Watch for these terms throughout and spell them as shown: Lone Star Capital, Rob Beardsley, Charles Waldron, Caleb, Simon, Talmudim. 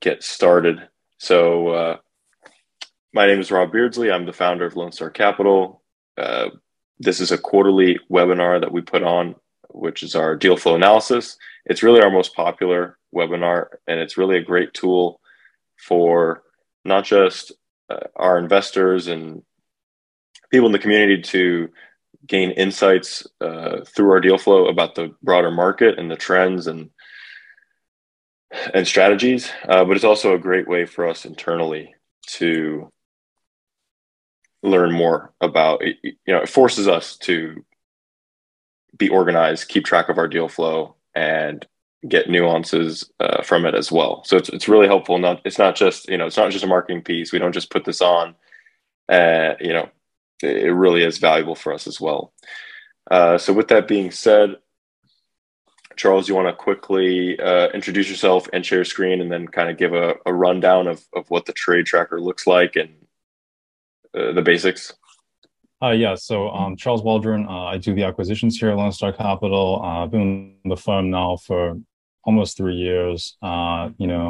get started. So my name is Rob Beardsley. I'm the founder of Lone Star Capital. This is a quarterly webinar that we put on, which is our deal flow analysis. It's really our most popular webinar, and it's really a great tool for not just our investors and people in the community to gain insights through our deal flow about the broader market and the trends and strategies, but it's also a great way for us internally to learn more about, it forces us to be organized, keep track of our deal flow, and get nuances from it as well. So it's really helpful. It's not just a marketing piece. We don't just put this on. It really is valuable for us as well. So with that being said, Charles, you want to quickly introduce yourself and share your screen, and then kind of give a rundown of what the trade tracker looks like and the basics? So Charles Waldron. I do the acquisitions here at Lone Star Capital. I've been in the firm now for almost 3 years, that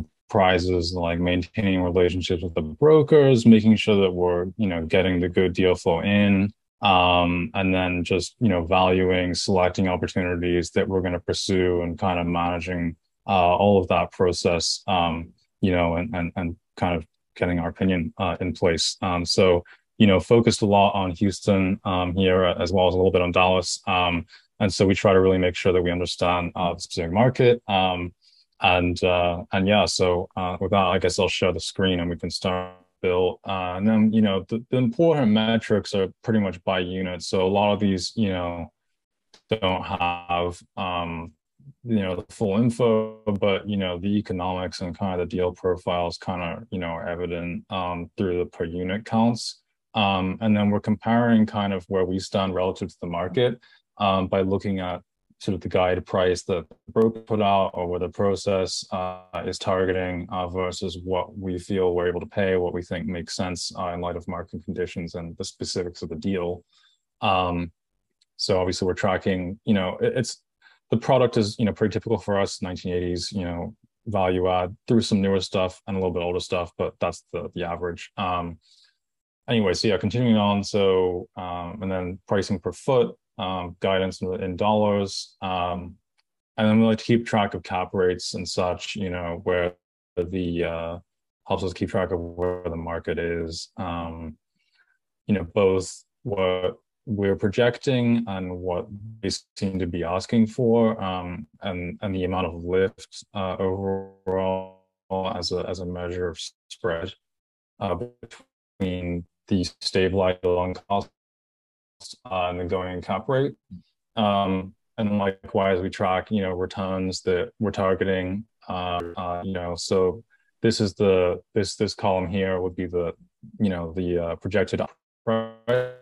comprises like maintaining relationships with the brokers, making sure that we're, getting the good deal flow in, and then just, valuing, selecting opportunities that we're going to pursue, and kind of managing all of that process, and kind of getting our opinion in place. So focused a lot on Houston here, as well as a little bit on Dallas. And so we try to really make sure that we understand the specific market. So with that, I guess I'll share the screen and we can start, Bill. And then, the important metrics are pretty much by unit. So a lot of these, don't have, the full info, but the economics and kind of the deal profiles kind of are evident through the per unit counts, and then we're comparing kind of where we stand relative to the market by looking at sort of the guide price that the broker put out, or where the process is targeting versus what we feel we're able to pay, what we think makes sense in light of market conditions and the specifics of the deal. So obviously we're tracking, the product is, pretty typical for us, 1980s, value add through some newer stuff and a little bit older stuff, but that's the average. Continuing on. So, and then pricing per foot, guidance in dollars. And then we like to keep track of cap rates and such, where the, helps us keep track of where the market is, both what we're projecting and what they seem to be asking for, and the amount of lift overall as a measure of spread between the stabilized long cost and the going in cap rate. And likewise, we track, returns that we're targeting, so this is this column here would be the projected price.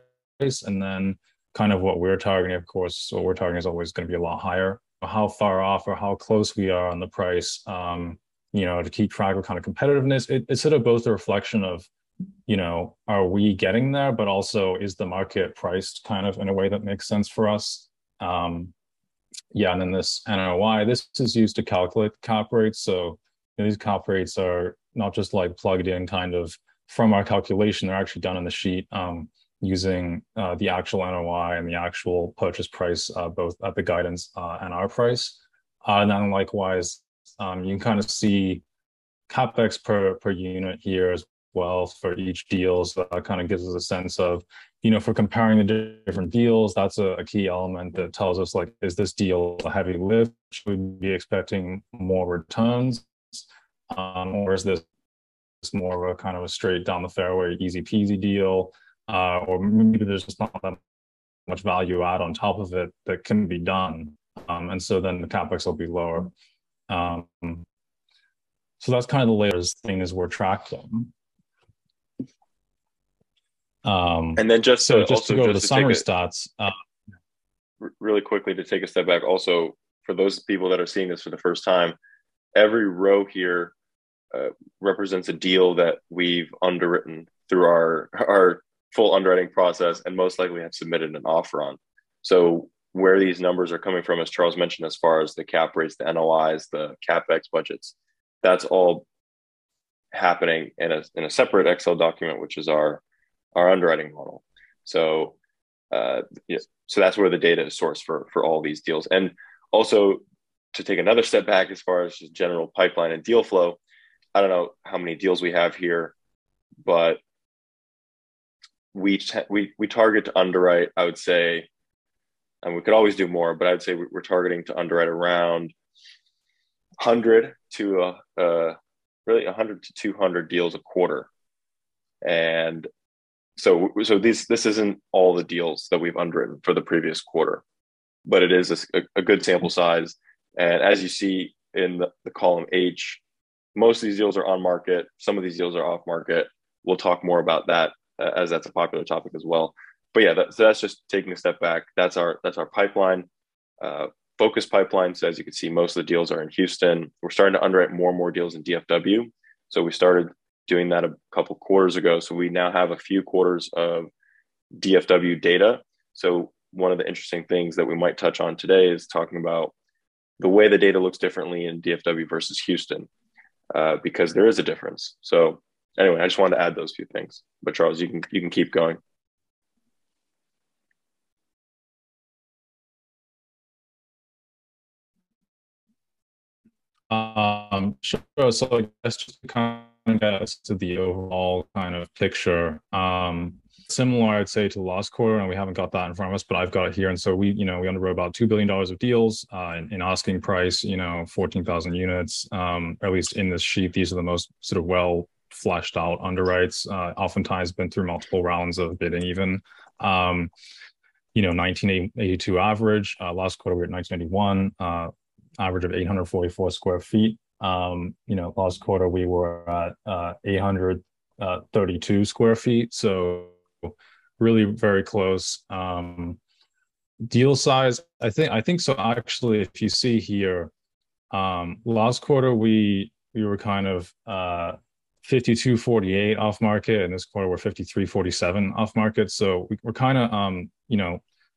And then kind of what we're targeting, of course, what we're targeting is always going to be a lot higher. How far off or how close we are on the price, to keep track of kind of competitiveness. It's sort of both a reflection of, are we getting there, but also is the market priced kind of in a way that makes sense for us? And then this NOI, this is used to calculate cap rates. So these cap rates are not just like plugged in kind of from our calculation, they're actually done on the sheet. Using the actual NOI and the actual purchase price, both at the guidance and our price. And then likewise, you can kind of see CapEx per unit here as well for each deal. So that kind of gives us a sense of, for comparing the different deals, that's a key element that tells us, like, is this deal a heavy lift? Should we be expecting more returns? Or is this more of a kind of a straight down the fairway, easy peasy deal? Or maybe there's just not that much value add on top of it that can be done. And so then the CapEx will be lower. So that's kind of the layers things we're tracking. And then just to go to the summary stats. Really quickly, to take a step back also, for those people that are seeing this for the first time, every row here represents a deal that we've underwritten through our full underwriting process, and most likely have submitted an offer on. So where these numbers are coming from, as Charles mentioned, as far as the cap rates, the NOIs, the CapEx budgets, that's all happening in a separate Excel document, which is our underwriting model. So, so that's where the data is sourced for all these deals. And also to take another step back, as far as just general pipeline and deal flow, I don't know how many deals we have here, but we target to underwrite, I would say, and we could always do more, but I'd say we're targeting to underwrite around 100 to really 100 to 200 deals a quarter. And so this isn't all the deals that we've underwritten for the previous quarter, but it is a good sample size. And as you see in the column H, most of these deals are on market. Some of these deals are off market. We'll talk more about that as that's a popular topic as well. But yeah, so that's just taking a step back. That's our pipeline, focus pipeline. So as you can see, most of the deals are in Houston. We're starting to underwrite more and more deals in DFW. So we started doing that a couple quarters ago. So we now have a few quarters of DFW data. So one of the interesting things that we might touch on today is talking about the way the data looks differently in DFW versus Houston, because there is a difference. So anyway, I just wanted to add those few things. But Charles, you can keep going. Sure. So that's just kind of to the overall kind of picture. Similar, I'd say, to last quarter, and we haven't got that in front of us, but I've got it here. And so we underwrote about $2 billion of deals in asking price, 14,000 units, at least in this sheet. These are the most sort of well fleshed out underwrites, oftentimes been through multiple rounds of bidding even. 1982 average, last quarter we were at 1981, average of 844 square feet. Last quarter we were at 832 square feet. So really very close. Deal size, I think so. Actually, if you see here, last quarter we were kind of 5248 off market, and this quarter we're 5347 off market. So we're kind of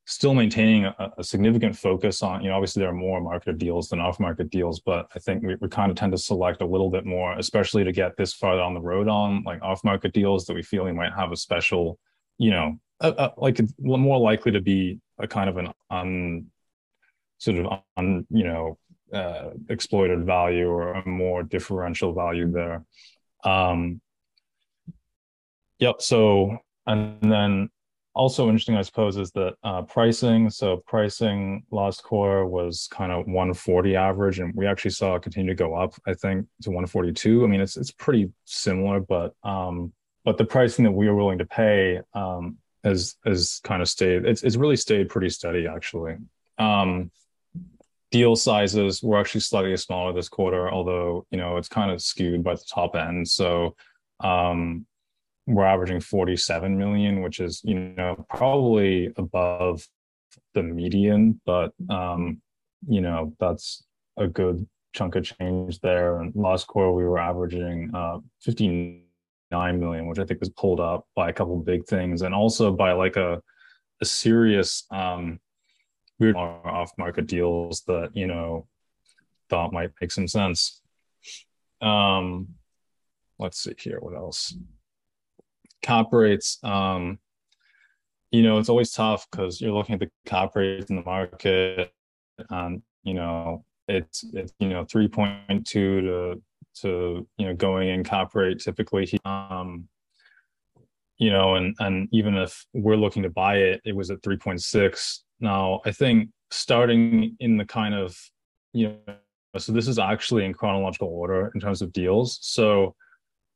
still maintaining a significant focus on, obviously there are more market deals than off-market deals, but I think we kind of tend to select a little bit more, especially to get this farther on the road on like off-market deals that we feel we might have a special, like more likely to be a kind of exploited value or a more differential value there. Yep. So, and then, also interesting, I suppose, is that pricing. So pricing last quarter was kind of 140 average, and we actually saw it continue to go up, I think, to 142. I mean, it's pretty similar, but the pricing that we were willing to pay has kind of stayed. It's really stayed pretty steady, actually. Deal sizes were actually slightly smaller this quarter, although it's kind of skewed by the top end. So. We're averaging 47 million, which is, probably above the median, but, that's a good chunk of change there. And last quarter, we were averaging 59 million, which I think was pulled up by a couple of big things. And also by like a serious, weird off-market deals that, thought might make some sense. Let's see here, what else? Cap rates, it's always tough because you're looking at the cap rates in the market, and it's 3.2 to going in cap rate typically, and even if we're looking to buy it, it was at 3.6. Now I think starting in the kind of so this is actually in chronological order in terms of deals, so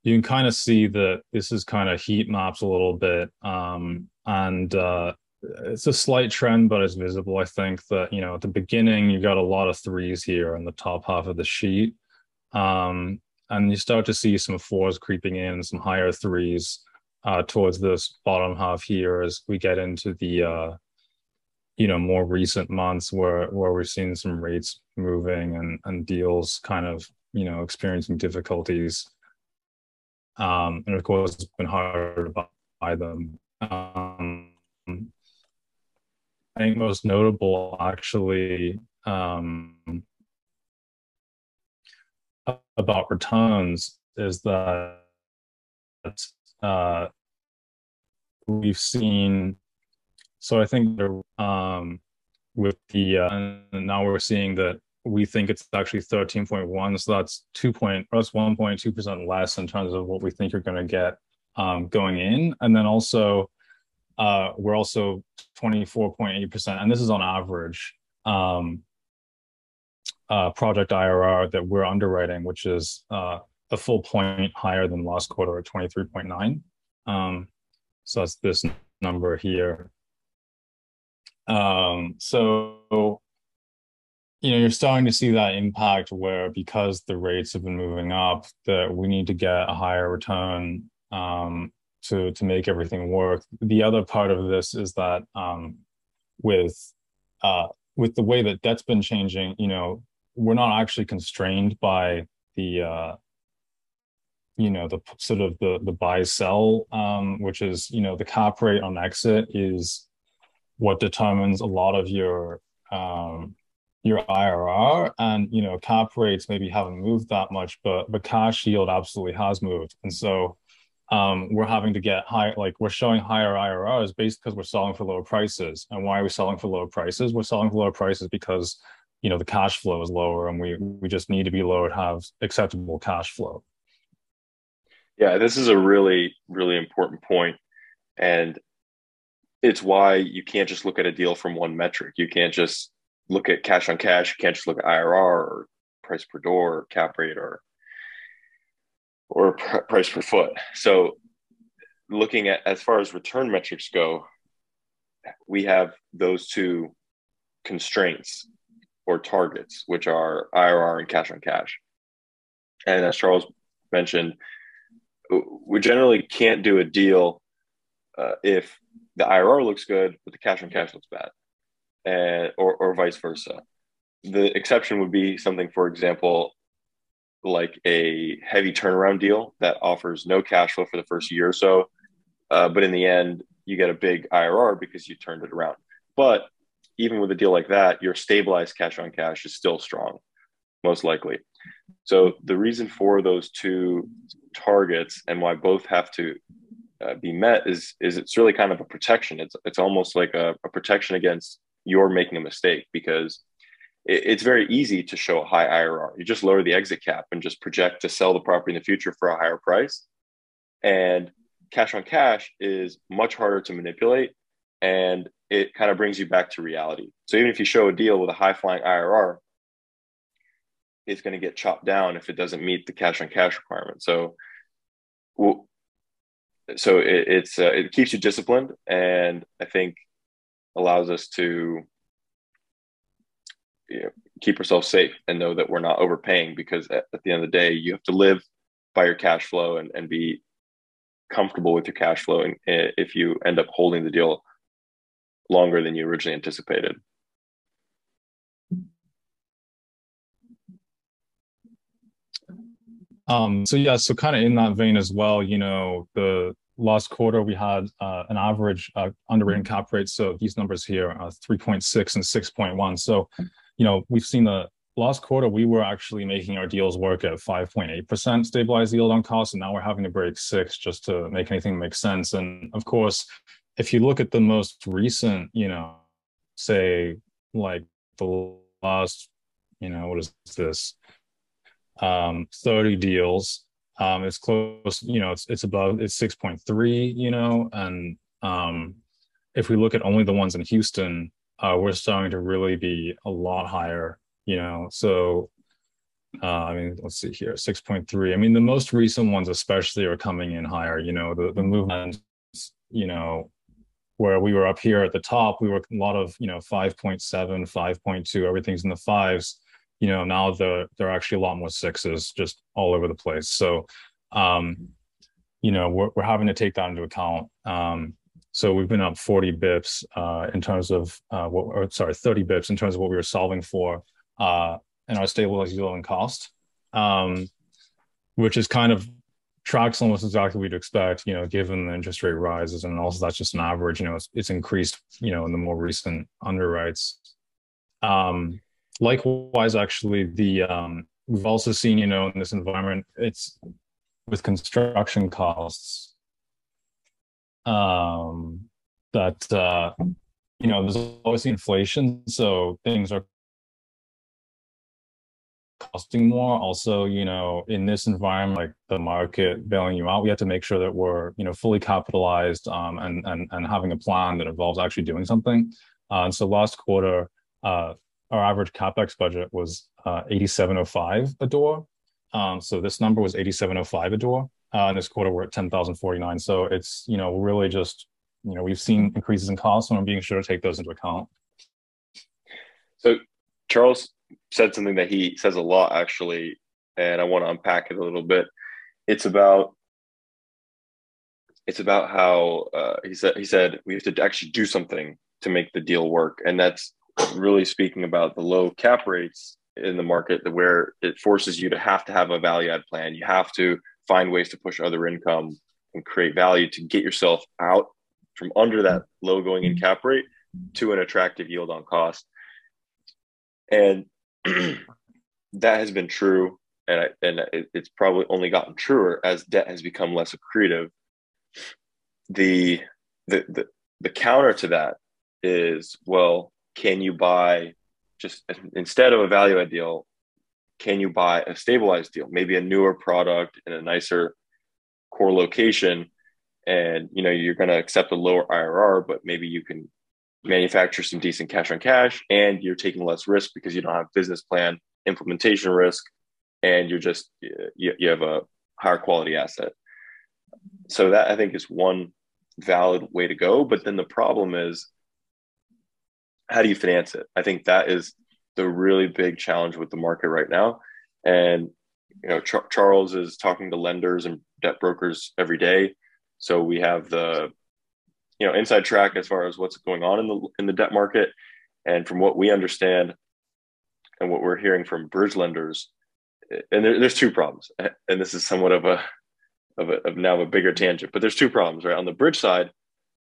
you can kind of see that this is kind of heat maps a little bit. It's a slight trend, but it's visible. I think that, at the beginning, you got a lot of threes here in the top half of the sheet. And you start to see some fours creeping in and some higher threes towards this bottom half here as we get into the, more recent months where we're seeing some rates moving and deals kind of, experiencing difficulties. And of course, it's been harder to buy them. I think most notable actually about returns is that we've seen, so I think there, with the, now we're seeing that we think it's actually 13.1. So that's 1.2% less in terms of what we think you're going to get going in. And then also, we're also 24.8%, and this is on average, project IRR that we're underwriting, which is a full point higher than last quarter at 23.9. So that's this number here. So, you know, you're starting to see that impact where, because the rates have been moving up, that we need to get a higher return to make everything work. The other part of this is that with the way that debt's been changing, you know, we're not actually constrained by the you know, the sort of the buy sell, which is, you know, the cap rate on exit is what determines a lot of your IRR. And, you know, cap rates maybe haven't moved that much, but cash yield absolutely has moved. And so we're having to get high, like we're showing higher IRRs based because we're selling for lower prices. And why are we selling for lower prices? We're selling for lower prices because, you know, the cash flow is lower, and we just need to be lower to have acceptable cash flow. Yeah, this is a really, really important point. And it's why you can't just look at a deal from one metric. You can't just look at cash on cash. You can't just look at IRR or price per door or cap rate or price per foot. So looking at, as far as return metrics go, we have those two constraints or targets, which are IRR and cash on cash. And as Charles mentioned, we generally can't do a deal if the IRR looks good, but the cash on cash looks bad, and or vice versa. The exception would be something, for example, like a heavy turnaround deal that offers no cash flow for the first year or so, but in the end, you get a big IRR because you turned it around. But even with a deal like that, your stabilized cash on cash is still strong, most likely. So the reason for those two targets and why both have to be met is it's really kind of a protection. It's almost like a protection against your making a mistake, because it's very easy to show a high IRR. You just lower the exit cap and just project to sell the property in the future for a higher price. And cash on cash is much harder to manipulate, and it kind of brings you back to reality. So even if you show a deal with a high flying IRR, it's going to get chopped down if it doesn't meet the cash on cash requirement. So, it keeps you disciplined, and I think allows us to, you know, keep ourselves safe and know that we're not overpaying, because at the end of the day, you have to live by your cash flow and be comfortable with your cash flow. And if you end up holding the deal longer than you originally anticipated. So yeah, so kind of in that vein as well, you know, the last quarter we had an average underwritten cap rate. So these numbers here are 3.6 and 6.1. So, you know, we've seen the last quarter, we were actually making our deals work at 5.8% stabilized yield on cost. And now we're having to break 6 just to make anything make sense. And of course, if you look at the most recent, you know, say like the last, you know, what is this? 30 deals, it's close, you know, it's above, it's 6.3, you know, and if we look at only the ones in Houston, we're starting to really be a lot higher, you know. So I mean, let's see here, 6.3. I mean, the most recent ones especially are coming in higher, you know, the movement, you know, where we were up here at the top, we were a lot of, you know, 5.7, 5.2, everything's in the 5s. You know, now there are actually a lot more 6s just all over the place. So, you know, we're having to take that into account. So we've been up 40 bips in terms of, 30 bips in terms of what we were solving for in our stabilized yield and cost, which is kind of tracks almost exactly what you'd expect, you know, given the interest rate rises, and also that's just an average. You know, it's increased, you know, in the more recent underwrites. Likewise, actually, we've also seen, you know, in this environment, it's with construction costs that you know, there's always inflation, so things are costing more. Also, you know, in this environment, like the market bailing you out, we have to make sure that we're, you know, fully capitalized and having a plan that involves actually doing something. And so last quarter, our average CapEx budget was $8,705 a door. So this number was $8,705 a door. And this quarter we're at $10,049. So it's, you know, really just, you know, we've seen increases in costs, and I'm being sure to take those into account. So Charles said something that he says a lot, actually, and I want to unpack it a little bit. It's about how he said we have to actually do something to make the deal work, and that's really speaking about the low cap rates in the market, where it forces you to have a value add plan. You have to find ways to push other income and create value to get yourself out from under that low going in cap rate to an attractive yield on cost. And that has been true, and it's probably only gotten truer as debt has become less accretive. The counter to that is, well, can you buy, just instead of a value add deal, can you buy a stabilized deal, maybe a newer product in a nicer core location, and you know you're going to accept a lower IRR, but maybe you can manufacture some decent cash on cash, and you're taking less risk because you don't have business plan implementation risk, and you're just, you have a higher quality asset. So that, I think, is one valid way to go. But then the problem is, how do you finance it? I think that is the really big challenge with the market right now. And you know, Charles is talking to lenders and debt brokers every day, so we have the, you know, inside track as far as what's going on in the debt market. And from what we understand and what we're hearing from bridge lenders, and there's two problems, and this is somewhat of now a bigger tangent, but there's two problems, right? On the bridge side,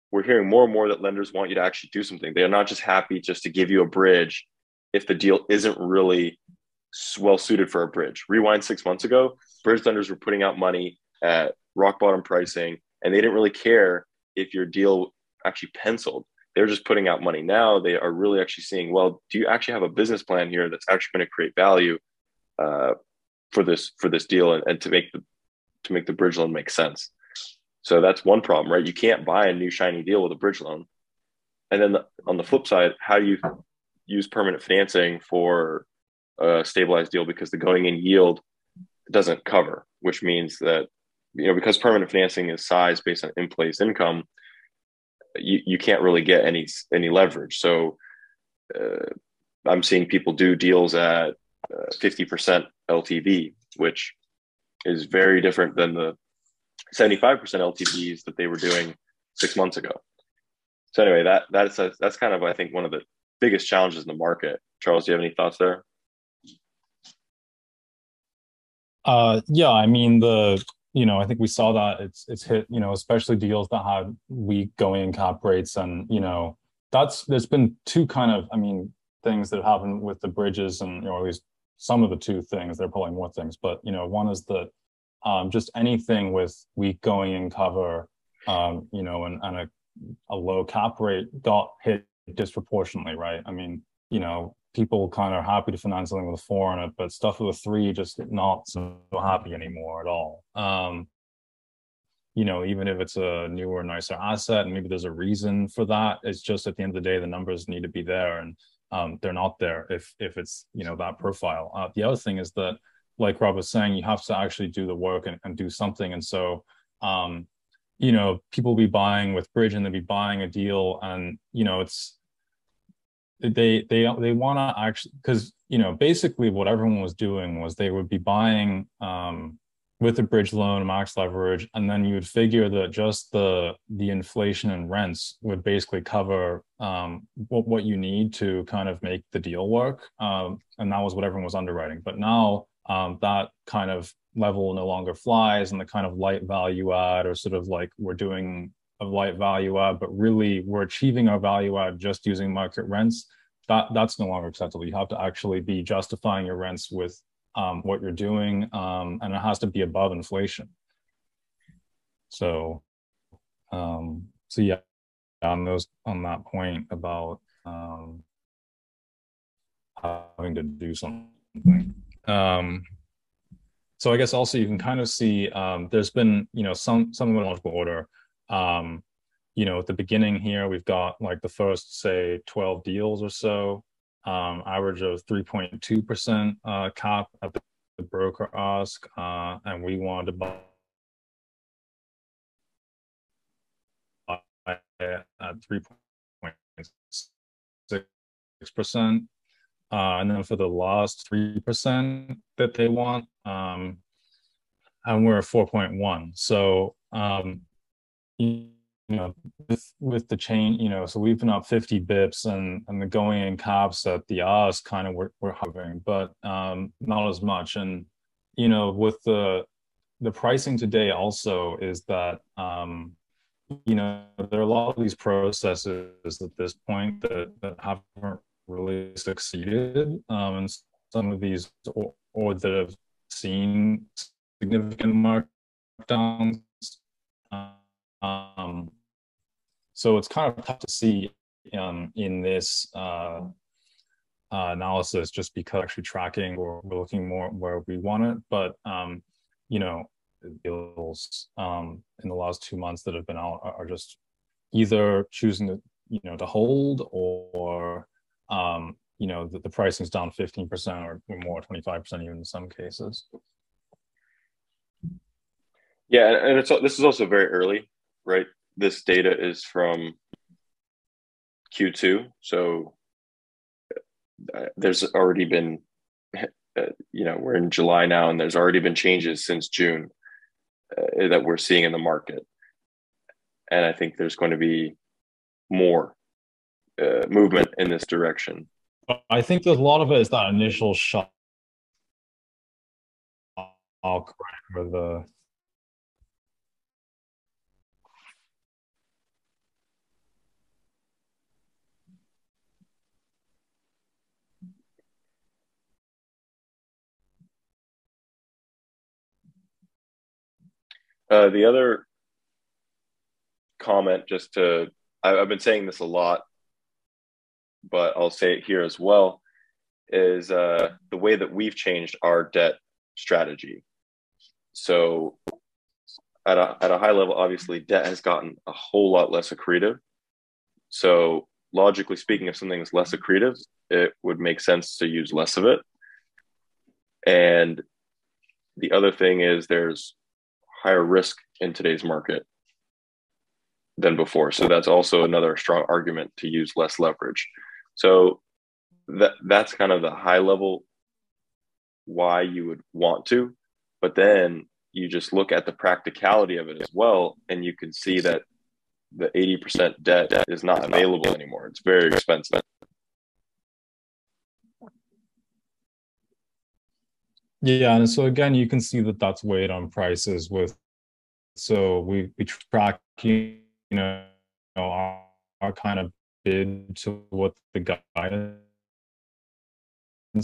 we're hearing more and more that lenders want you to actually do something. They are not just happy just to give you a bridge if the deal isn't really well suited for a bridge. Rewind 6 months ago, bridge lenders were putting out money at rock bottom pricing, and they didn't really care if your deal actually penciled. They're just putting out money. Now they are really actually seeing, well, do you actually have a business plan here that's actually going to create value for this deal, and to make the bridge loan make sense? So that's one problem, right? You can't buy a new shiny deal with a bridge loan. And then on the flip side, how do you use permanent financing for a stabilized deal, because the going in yield doesn't cover, which means that, you know, because permanent financing is sized based on in-place income, you can't really get any leverage. So I'm seeing people do deals at 50% LTV, which is very different than the 75% LTVs that they were doing 6 months ago. So anyway, that's kind of, I think, one of the biggest challenges in the market. Charles, do you have any thoughts there? Yeah, I mean, you know, I think we saw that it's hit, you know, especially deals that had weak going in cap rates. And, you know, there's been two kind of, I mean, things that happen with the bridges, and, you know, at least some of the two things, there are probably more things, but, you know, one is that just anything with weak going in cover, you know, and a low cap rate got hit disproportionately, right? I mean, you know, people kind of happy to finance something with a 4 on it, but stuff with a 3 just not so happy anymore at all. You know, even if it's a newer, nicer asset, and maybe there's a reason for that, it's just at the end of the day, the numbers need to be there, and they're not there if it's, you know, that profile. The other thing is that, like Rob was saying, you have to actually do the work and do something. And so, you know, people be buying with bridge, and they'll be buying a deal, and, you know, it's, they want to actually, because, you know, basically what everyone was doing was they would be buying with a bridge loan, max leverage, and then you would figure that just the inflation and rents would basically cover what you need to kind of make the deal work, and that was what everyone was underwriting. But now that kind of level no longer flies, and the kind of light value add, or sort of like we're doing a light value add, but really we're achieving our value add just using market rents, that's no longer acceptable. You have to actually be justifying your rents with what you're doing, and it has to be above inflation. So, so yeah, on that point about having to do something. So I guess also you can kind of see there's been, you know, some chronological order. You know, at the beginning here, we've got like the first, say, 12 deals or so, average of 3.2% cap at the broker ask, and we wanted to buy at 3.6%. And then for the last 3% that they want, and we're at 4.1. So, you know, with the chain, you know, so we've been up 50 bips, and the going in caps at the ask kind of we're hovering, but not as much. And, you know, with the pricing today also is that, you know, there are a lot of these processes at this point that haven't really succeeded, and some of these or that have seen significant markdowns. So it's kind of tough to see in this analysis, just because actually tracking or we're looking more where we want it. But you know, deals in the last 2 months that have been out are just either choosing to, you know, to hold, or you know, the pricing's down 15% or more, 25% even in some cases. Yeah, and this is also very early, right? This data is from Q2, so there's already been, you know, we're in July now, and there's already been changes since June that we're seeing in the market. And I think there's going to be more movement in this direction. I think that a lot of it is that initial shock for the... The other comment, just to, I've been saying this a lot, but I'll say it here as well, is the way that we've changed our debt strategy. So at a high level, obviously, debt has gotten a whole lot less accretive. So logically speaking, if something is less accretive, it would make sense to use less of it. And the other thing is there's higher risk in today's market than before. So that's also another strong argument to use less leverage. So that's kind of the high level why you would want to, but then you just look at the practicality of it as well. And you can see that the 80% debt is not available anymore. It's very expensive. Yeah, and so again, you can see that that's weighed on prices with, so we track, you know, our kind of bid to what the guidance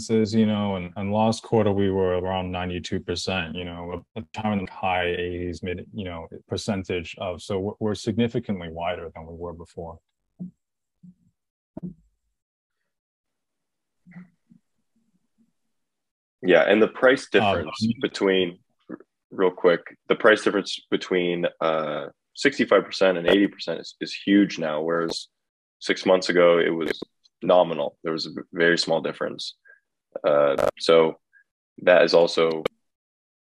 is, you know, and last quarter we were around 92%, you know, a time in the high 80s, mid, you know, percentage of, so we're significantly wider than we were before. Yeah, and the price difference between, real quick, the price difference between 65% and 80% is huge now, whereas 6 months ago it was nominal. There was a very small difference. So that is also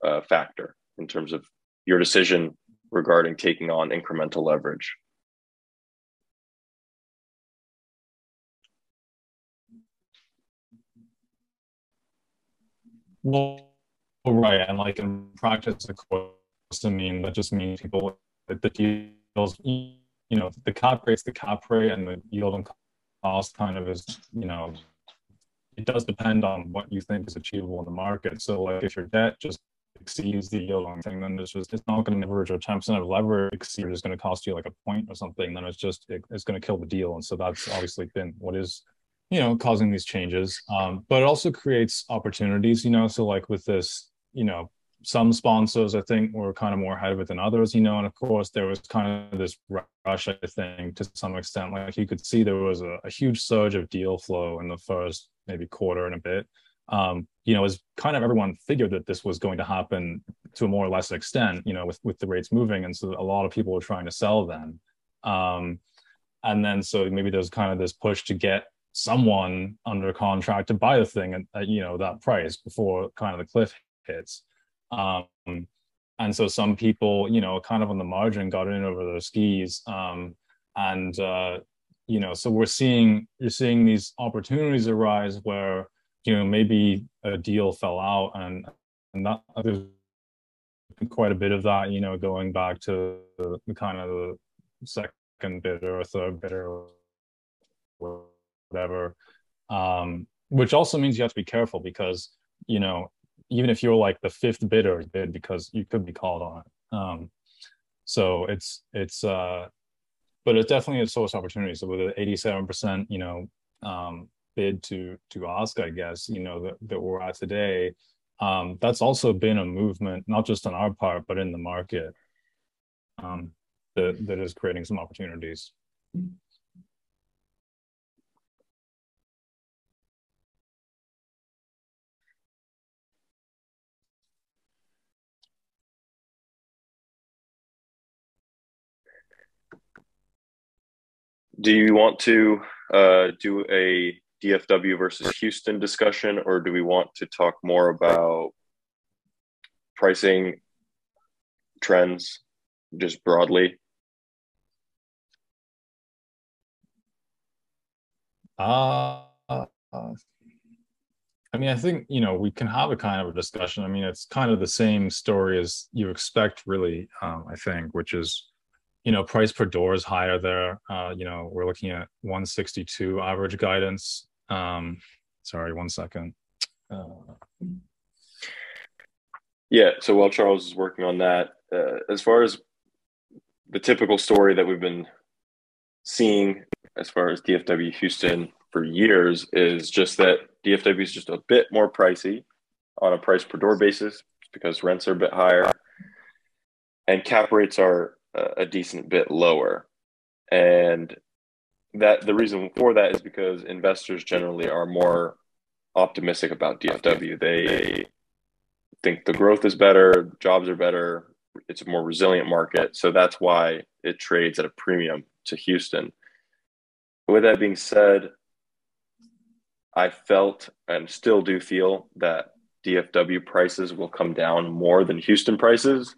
a factor in terms of your decision regarding taking on incremental leverage. Well, right, and like in practice, of course, I mean, that just means people that the deals, you know, the cap rate's the cap rate, and the yield and cost kind of is, you know, it does depend on what you think is achievable in the market. So like if your debt just exceeds the yield on thing, then it's not going to leverage, or 10% of leverage exceed is going to cost you like a point or something, then it's going to kill the deal. And so that's obviously been what is, you know, causing these changes. But it also creates opportunities, you know, so like with this, you know, some sponsors, I think, were kind of more ahead of it than others, you know, and of course there was kind of this rush, I think, to some extent. Like you could see there was a huge surge of deal flow in the first maybe quarter and a bit. You know, as kind of everyone figured that this was going to happen to a more or less extent, you know, with the rates moving. And so a lot of people were trying to sell then. And then so maybe there's kind of this push to get someone under contract to buy the thing at, you know, that price before kind of the cliff hits. And so some people, you know, kind of on the margin got in over their skis. You know, so you're seeing these opportunities arise where, you know, maybe a deal fell out, and that there's quite a bit of that, you know, going back to the kind of the second bidder or third bidder or whatever, which also means you have to be careful because, you know, even if you're like the fifth bidder, bid because you could be called on it. So but it's definitely a source of opportunity. So with an 87%, you know, bid to ask, I guess, you know, that we're at today, that's also been a movement, not just on our part, but in the market, that is creating some opportunities. Do you want to do a DFW versus Houston discussion, or do we want to talk more about pricing trends just broadly? I mean, I think, you know, we can have a kind of a discussion. I mean, it's kind of the same story as you expect, really, I think, which is, you know, price per door is higher there. You know, we're looking at 162 average guidance. Sorry, one second. Yeah, so while Charles is working on that, as far as the typical story that we've been seeing as far as DFW Houston for years is just that DFW is just a bit more pricey on a price per door basis because rents are a bit higher and cap rates are a decent bit lower. And that the reason for that is because investors generally are more optimistic about DFW. They think the growth is better, jobs are better, it's a more resilient market. So that's why it trades at a premium to Houston. With that being said, I felt and still do feel that DFW prices will come down more than Houston prices,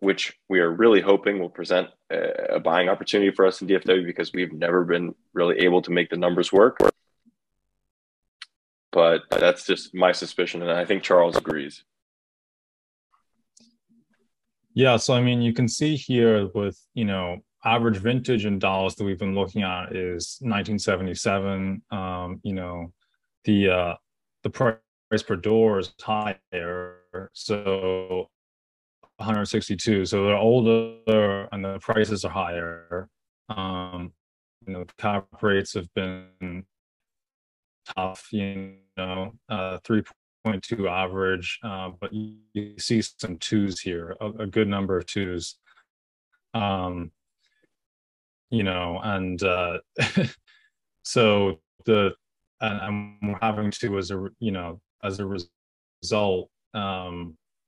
which we are really hoping will present a buying opportunity for us in DFW because we've never been really able to make the numbers work. But that's just my suspicion, and I think Charles agrees. Yeah, so I mean, you can see here with, you know, average vintage in Dallas that we've been looking at is 1977. You know, the price per door is higher, so 162. So they're older and the prices are higher. You know, cap rates have been tough, you know, 3.2 average, but you see some twos here, a good number of twos. You know, and so we're having to, as a result,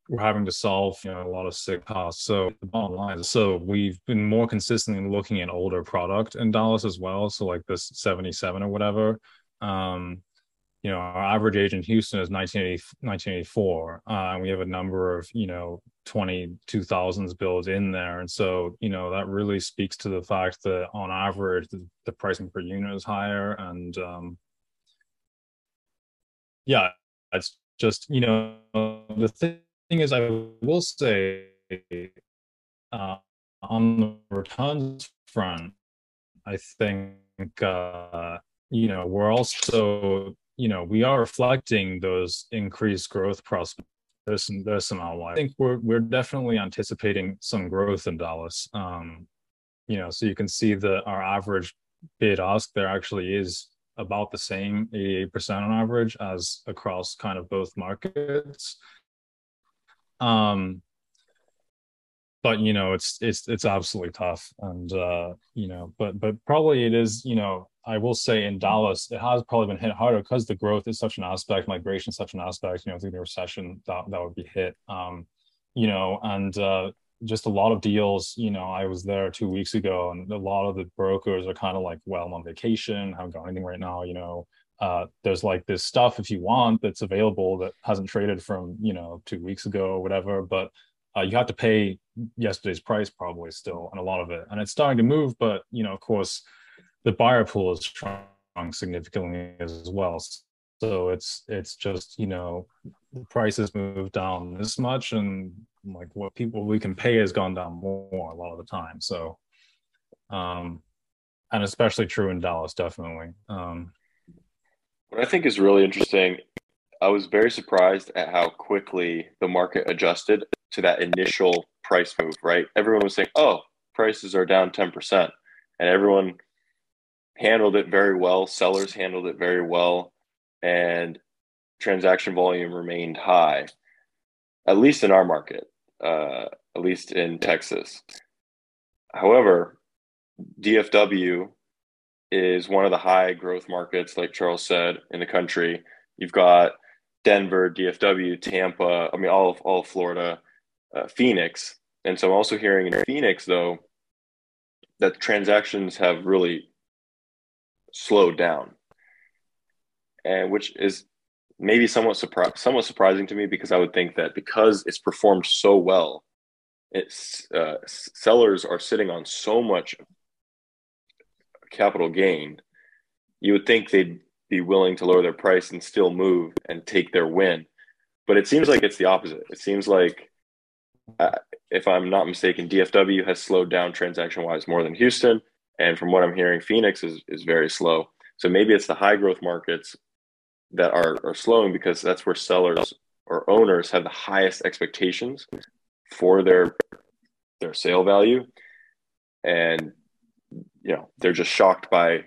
we're having to solve, you know, a lot of sick costs. So the bottom line is, so we've been more consistently looking at older product in Dallas as well. So like this 77 or whatever, you know, our average age in Houston is 1984. And we have a number of, you know, 2000s builds in there. And so, you know, that really speaks to the fact that on average, the pricing per unit is higher. And yeah, it's just, you know, the thing is, I will say on the returns front, I think, you know, we're also you know, we are reflecting those increased growth prospects. There's some ROI. I think we're definitely anticipating some growth in Dallas. You know, so you can see that our average bid ask there actually is about the same, 88% on average, as across kind of both markets. But you know, it's absolutely tough, and you know, but probably it is. You know, I will say in Dallas, it has probably been hit harder because the growth is such an aspect, migration is such an aspect. You know, through the recession, that would be hit. You know, and just a lot of deals. You know, I was there 2 weeks ago, and a lot of the brokers are kind of like, well, I'm on vacation, I haven't got anything right now. You know, there's like this stuff if you want that's available that hasn't traded from, you know, 2 weeks ago or whatever, but you have to pay yesterday's price probably still on a lot of it, and it's starting to move. But you know, of course, the buyer pool is strong significantly as well. So it's just, you know, the prices moved down this much, and like what we can pay has gone down more a lot of the time. So, and especially true in Dallas, definitely. What I think is really interesting, I was very surprised at how quickly the market adjusted to that initial price move, right? Everyone was saying, oh, prices are down 10%. And everyone handled it very well. Sellers handled it very well. And transaction volume remained high, at least in our market, at least in Texas. However, DFW is one of the high growth markets, like Charles said, in the country. You've got Denver, DFW, Tampa, I mean, all of Florida, Phoenix. And so I'm also hearing in Phoenix, though, that transactions have really slowed down, and which is maybe somewhat surprising to me, because I would think that because it's performed so well, sellers are sitting on so much capital gain, you would think they'd be willing to lower their price and still move and take their win. But it seems like it's the opposite. It seems like, if I'm not mistaken, DFW has slowed down transaction-wise more than Houston. And from what I'm hearing, Phoenix is very slow. So maybe it's the high-growth markets that are slowing, because that's where sellers or owners have the highest expectations for their sale value. And, you know, they're just shocked by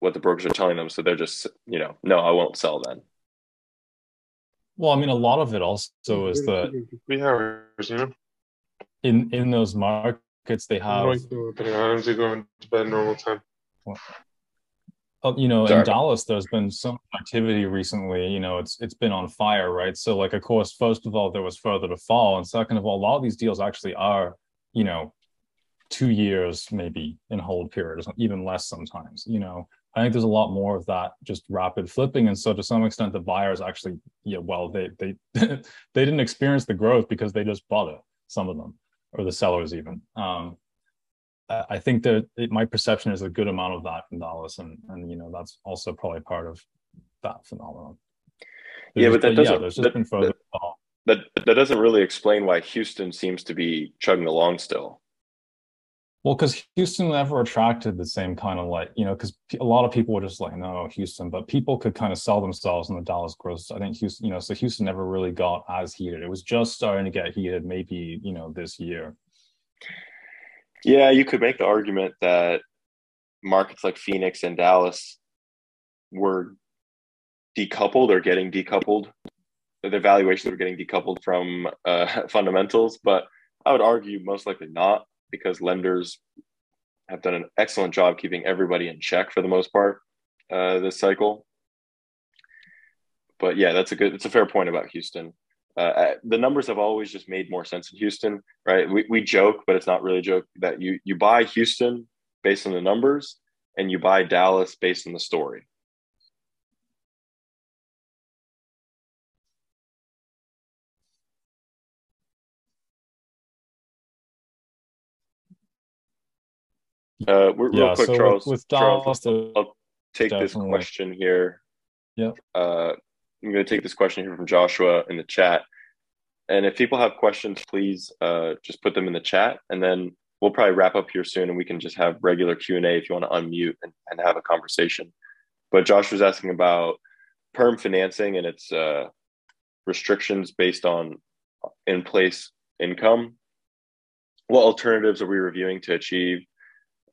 what the brokers are telling them. So they're just, you know, no, I won't sell then. Well, I mean, a lot of it also is that in those markets, they have, you know, in Dallas, there's been some activity recently, you know, it's been on fire, right? So like, of course, first of all, there was further to fall. And second of all, a lot of these deals actually are, you know, 2 years maybe in hold periods, even less sometimes. You know, I think there's a lot more of that just rapid flipping, and so to some extent the buyers actually, yeah, well, they they didn't experience the growth because they just bought it, some of them, or the sellers even. I think that my perception is a good amount of that in Dallas, and you know, that's also probably part of that phenomenon. There's, yeah, but that doesn't, yeah, there's just that, been further that doesn't really explain why Houston seems to be chugging along still. Well, because Houston never attracted the same kind of, like, you know, because a lot of people were just like, no, Houston, but people could kind of sell themselves in the Dallas growth. I think Houston, you know, so Houston never really got as heated. It was just starting to get heated maybe, you know, this year. Yeah, you could make the argument that markets like Phoenix and Dallas were decoupled or getting decoupled. The valuations were getting decoupled from fundamentals, but I would argue most likely not, because lenders have done an excellent job keeping everybody in check for the most part this cycle. But yeah, it's a fair point about Houston. The numbers have always just made more sense in Houston, right? We joke, but it's not really a joke, that you buy Houston based on the numbers and you buy Dallas based on the story. Real quick, so Charles, Charles, I'll take this question here. Yeah. I'm going to take this question here from Joshua in the chat. And if people have questions, please just put them in the chat. And then we'll probably wrap up here soon, and we can just have regular Q&A if you want to unmute and have a conversation. But Josh was asking about perm financing and its restrictions based on in-place income. What alternatives are we reviewing to achieve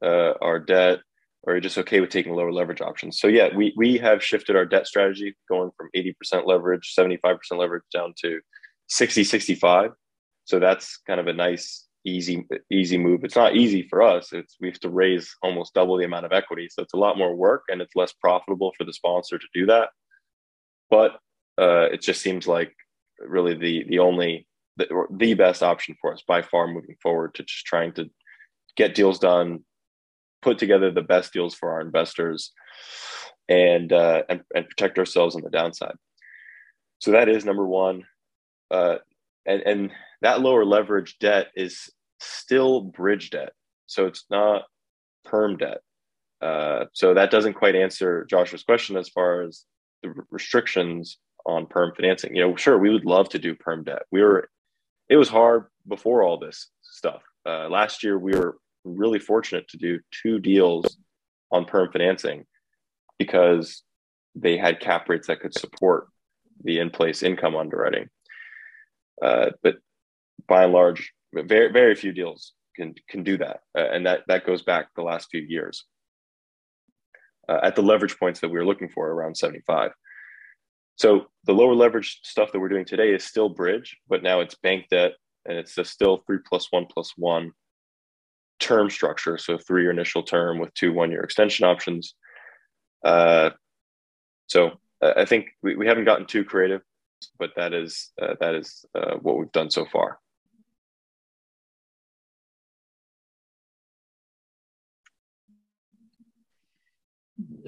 our debt? Or are you just okay with taking lower leverage options? So yeah, we have shifted our debt strategy going from 80% leverage, 75% leverage down to 60, 65. So that's kind of a nice, easy move. It's not easy for us. We have to raise almost double the amount of equity. So it's a lot more work and it's less profitable for the sponsor to do that. But it just seems like really the best option for us by far moving forward, to just trying to get deals done, put together the best deals for our investors, and protect ourselves on the downside. So that is number one. And that lower leverage debt is still bridge debt. So it's not perm debt. So that doesn't quite answer Joshua's question as far as the restrictions on perm financing. You know, sure, we would love to do perm debt. It was hard before all this stuff. Last year, we were really fortunate to do 2 deals on perm financing because they had cap rates that could support the in-place income underwriting. But by and large, very, very few deals can do that. And that goes back the last few years at the leverage points that we were looking for, around 75. So the lower leverage stuff that we're doing today is still bridge, but now it's bank debt, and it's still 3+1+1 term structure. So 3-year initial term with 2 one-year extension options. So I think we haven't gotten too creative, but that is what we've done so far.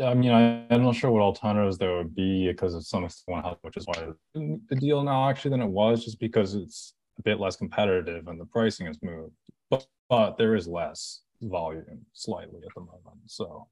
I mean, I'm not sure what alternatives there would be, because of some extent, which is why the deal now actually than it was, just because it's a bit less competitive and the pricing has moved, but there is less volume slightly at the moment. So